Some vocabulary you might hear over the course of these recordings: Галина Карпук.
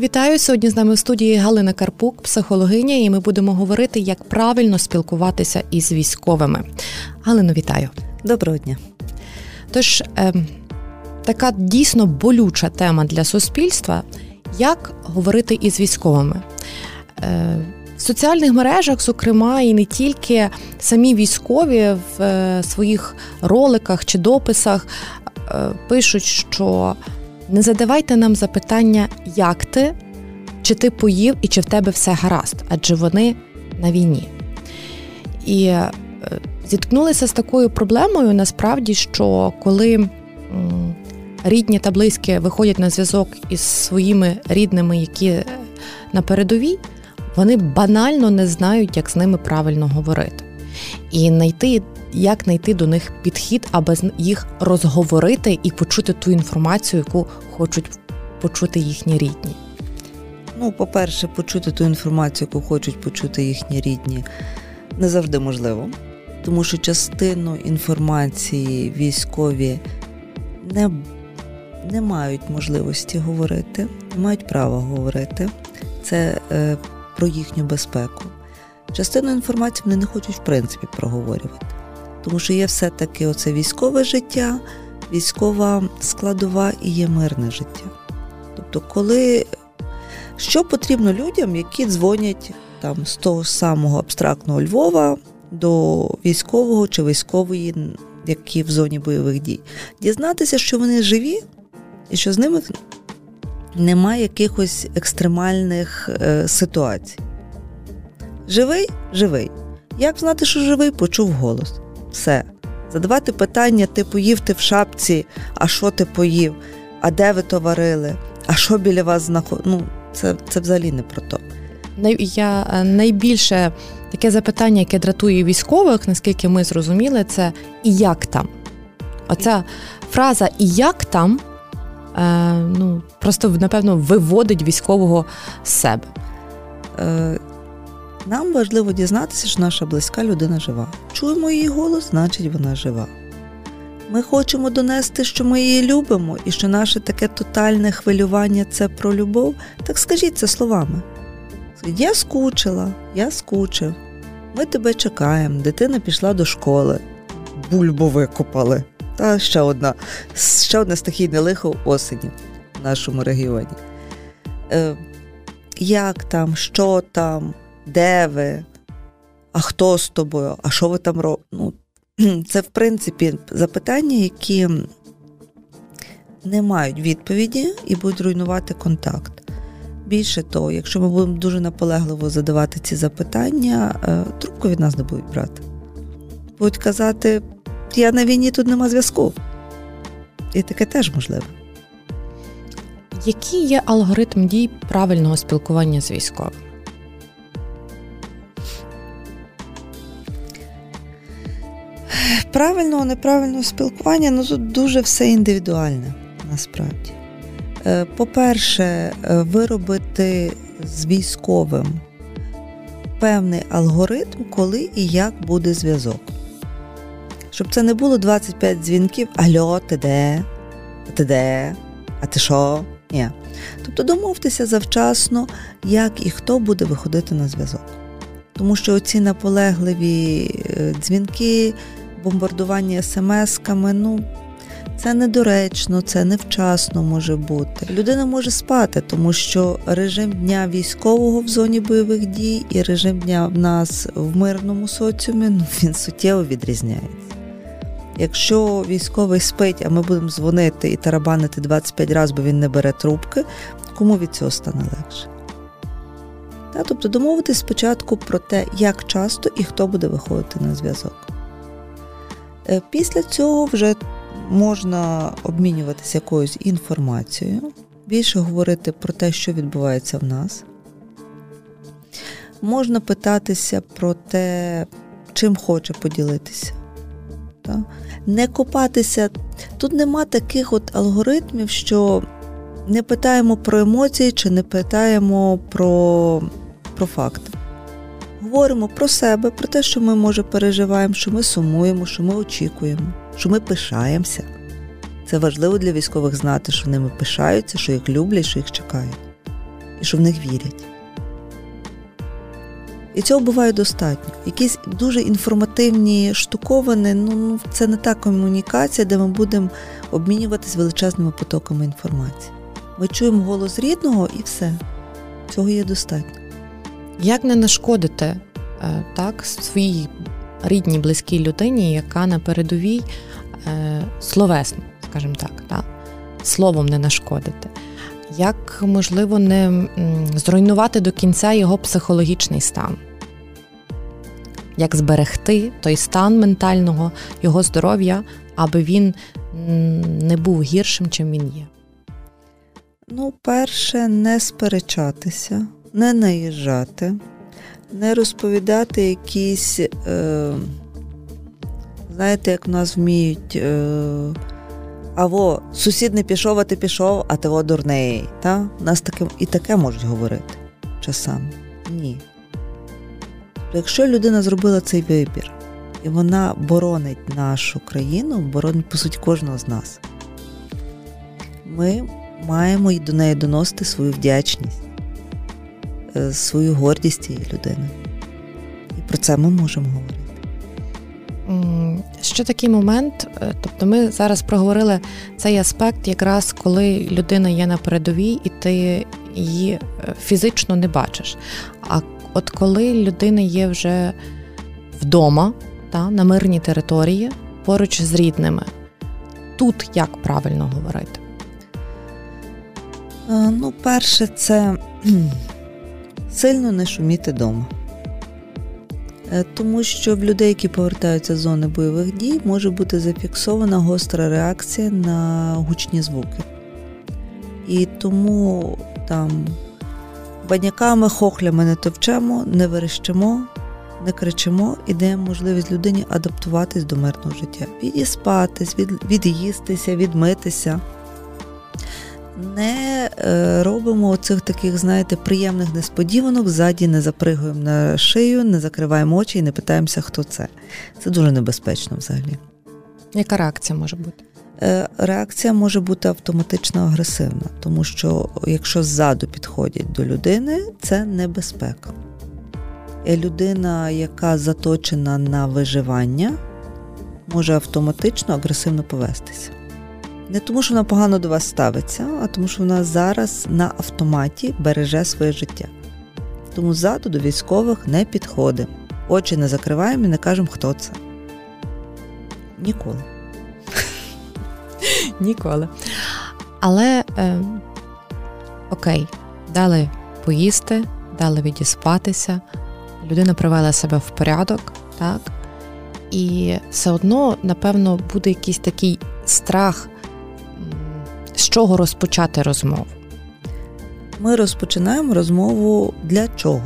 Вітаю! Сьогодні з нами в студії Галина Карпук, психологиня, і ми будемо говорити, як правильно спілкуватися із військовими. Галино, вітаю! Доброго дня! Тож, така дійсно болюча тема для суспільства – як говорити із військовими. В соціальних мережах, зокрема, і не тільки самі військові в своїх роликах чи дописах пишуть, що не задавайте нам запитання, як ти, чи ти поїв і чи в тебе все гаразд, адже вони на війні. І зіткнулися з такою проблемою, насправді, що коли рідні та близькі виходять на зв'язок із своїми рідними, які на передовій, вони банально не знають, як з ними правильно говорити. І як знайти до них підхід, аби їх розговорити і почути ту інформацію, яку хочуть почути їхні рідні? Ну, по-перше, почути ту інформацію, яку хочуть почути їхні рідні, не завжди можливо. Тому що частину інформації військові не мають можливості говорити, не мають права говорити. Це про їхню безпеку. Частину інформації вони не хочуть, в принципі, проговорювати. Тому що є все-таки оце військове життя, військова складова і є мирне життя. Тобто, що потрібно людям, які дзвонять там, з того самого абстрактного Львова до військового чи військової, які в зоні бойових дій. Дізнатися, що вони живі і що з ними немає якихось екстремальних ситуацій. Живий? Живий. Як знати, що живий? Почув голос. Все. Задавати питання, ти поїв, ти в шапці, а що ти поїв, а де ви то варили, а що біля вас знаходиться. Ну, це взагалі не про то. Найбільше таке запитання, яке дратує військових, наскільки ми зрозуміли, це «і як там?». Оця фраза «і як там?» просто, напевно, виводить військового з себе. Нам важливо дізнатися, що наша близька людина жива. Чуємо її голос, значить вона жива. Ми хочемо донести, що ми її любимо, і що наше таке тотальне хвилювання – це про любов. Так скажіть це словами. Я скучила, я скучив, ми тебе чекаємо, дитина пішла до школи. Бульбу викопали. Та ще одне стихійне лихо осені в нашому регіоні. Як там, що там? Де ви? А хто з тобою? А що ви там робите? Ну, це, в принципі, запитання, які не мають відповіді і будуть руйнувати контакт. Більше того, якщо ми будемо дуже наполегливо задавати ці запитання, трубку від нас не будуть брати. Будуть казати, я на війні, тут нема зв'язку. І таке теж можливо. Який є алгоритм дій правильного спілкування з військовим? Правильного, неправильного спілкування, тут дуже все індивідуальне, насправді. По-перше, виробити з військовим певний алгоритм, коли і як буде зв'язок. Щоб це не було 25 дзвінків, «Альо, ти де? Ти де? А ти що?» Ні. Тобто домовтеся завчасно, як і хто буде виходити на зв'язок. Тому що оці наполегливі дзвінки, бомбардування смс-ками, це недоречно, це невчасно може бути. Людина може спати, тому що режим дня військового в зоні бойових дій і режим дня в нас в мирному соціумі, він суттєво відрізняється. Якщо військовий спить, а ми будемо дзвонити і тарабанити 25 разів, бо він не бере трубки, кому від цього стане легше? Тобто домовитись спочатку про те, як часто і хто буде виходити на зв'язок. Після цього вже можна обмінюватися якоюсь інформацією, більше говорити про те, що відбувається в нас. Можна питатися про те, чим хоче поділитися. Не копатися. Тут нема таких от алгоритмів, що не питаємо про емоції чи не питаємо про факти. Говоримо про себе, про те, що ми, може, переживаємо, що ми сумуємо, що ми очікуємо, що ми пишаємося. Це важливо для військових знати, що ними пишаються, що їх люблять, що їх чекають. і що в них вірять. І цього буває достатньо. Якісь дуже інформативні штуковини, це не та комунікація, де ми будемо обмінюватись величезними потоками інформації. Ми чуємо голос рідного і все. Цього є достатньо. Як не нашкодити так своїй рідній, близькій людині, яка на передовій словесно, скажімо так, так, словом не нашкодити? Як, можливо, не зруйнувати до кінця його психологічний стан? Як зберегти той стан ментального, його здоров'я, аби він не був гіршим, чим він є? Перше, не сперечатися, не наїжджати, не розповідати якісь, як в нас вміють... Або сусід не пішов, а ти пішов, а ти дурний. Та? Нас таким, і таке можуть говорити часами. Ні. Якщо людина зробила цей вибір, і вона боронить нашу країну, боронить, по суті, кожного з нас, ми маємо і до неї доносити свою вдячність, свою гордість цієї людини. І про це ми можемо говорити. Ще такий момент, тобто ми зараз проговорили цей аспект якраз, коли людина є на передовій і ти її фізично не бачиш. А от коли людина є вже вдома, та, на мирній території, поруч з рідними, тут як правильно говорити? Перше, це сильно не шуміти вдома. Тому що в людей, які повертаються з зони бойових дій, може бути зафіксована гостра реакція на гучні звуки. І тому там баняками, хохлями не товчемо, не верещимо, не кричимо і даємо можливість людині адаптуватись до мирного життя. Відіспатись, від'їстися, відмитися. Не робимо оцих таких, приємних несподіванок, ззаді не запригуємо на шию, не закриваємо очі і не питаємося, хто це. Це дуже небезпечно взагалі. Яка реакція може бути? Реакція може бути автоматично агресивна, тому що якщо ззаду підходять до людини, це небезпека. Людина, яка заточена на виживання, може автоматично агресивно повестися. Не тому, що вона погано до вас ставиться, а тому, що вона зараз на автоматі береже своє життя. Тому ззаду до військових не підходимо. Очі не закриваємо і не кажемо, хто це. Ніколи. Ніколи. Але, окей, дали поїсти, дали відіспатися, людина привела себе в порядок, так? І все одно, напевно, буде якийсь такий страх, з чого розпочати розмову? Ми розпочинаємо розмову для чого?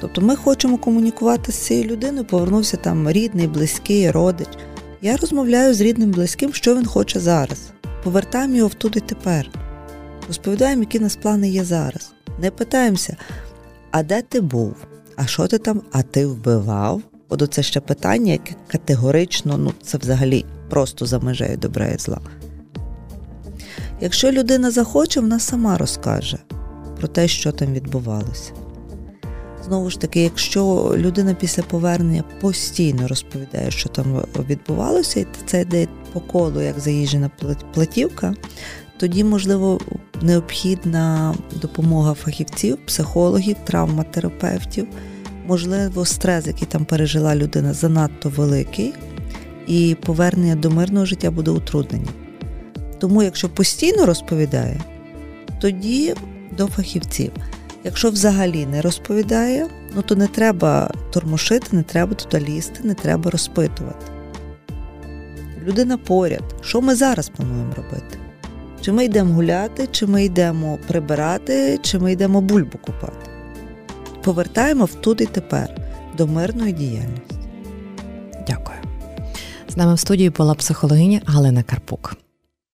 Тобто ми хочемо комунікувати з цією людиною, повернувся там рідний, близький, родич. Я розмовляю з рідним, близьким, що він хоче зараз. Повертаємо його в тут і тепер. Розповідаємо, які нас плани є зараз. Не питаємося, а де ти був? А що ти там? А ти вбивав? От це ще питання, яке категорично, це взагалі просто за межею добра і зла. Якщо людина захоче, вона сама розкаже про те, що там відбувалося. Знову ж таки, якщо людина після повернення постійно розповідає, що там відбувалося, і це йде по колу, як заїжджена платівка, тоді, можливо, необхідна допомога фахівців, психологів, травматерапевтів. Можливо, стрес, який там пережила людина, занадто великий, і повернення до мирного життя буде утруднені. Тому, якщо постійно розповідає, тоді до фахівців. Якщо взагалі не розповідає, то не треба тормошити, не треба туди лізти, не треба розпитувати. Людина поряд. Що ми зараз плануємо робити? Чи ми йдемо гуляти, чи ми йдемо прибирати, чи ми йдемо бульбу купати? Повертаємо в тут і тепер, до мирної діяльності. Дякую. З нами в студії була психологиня Галина Карпук.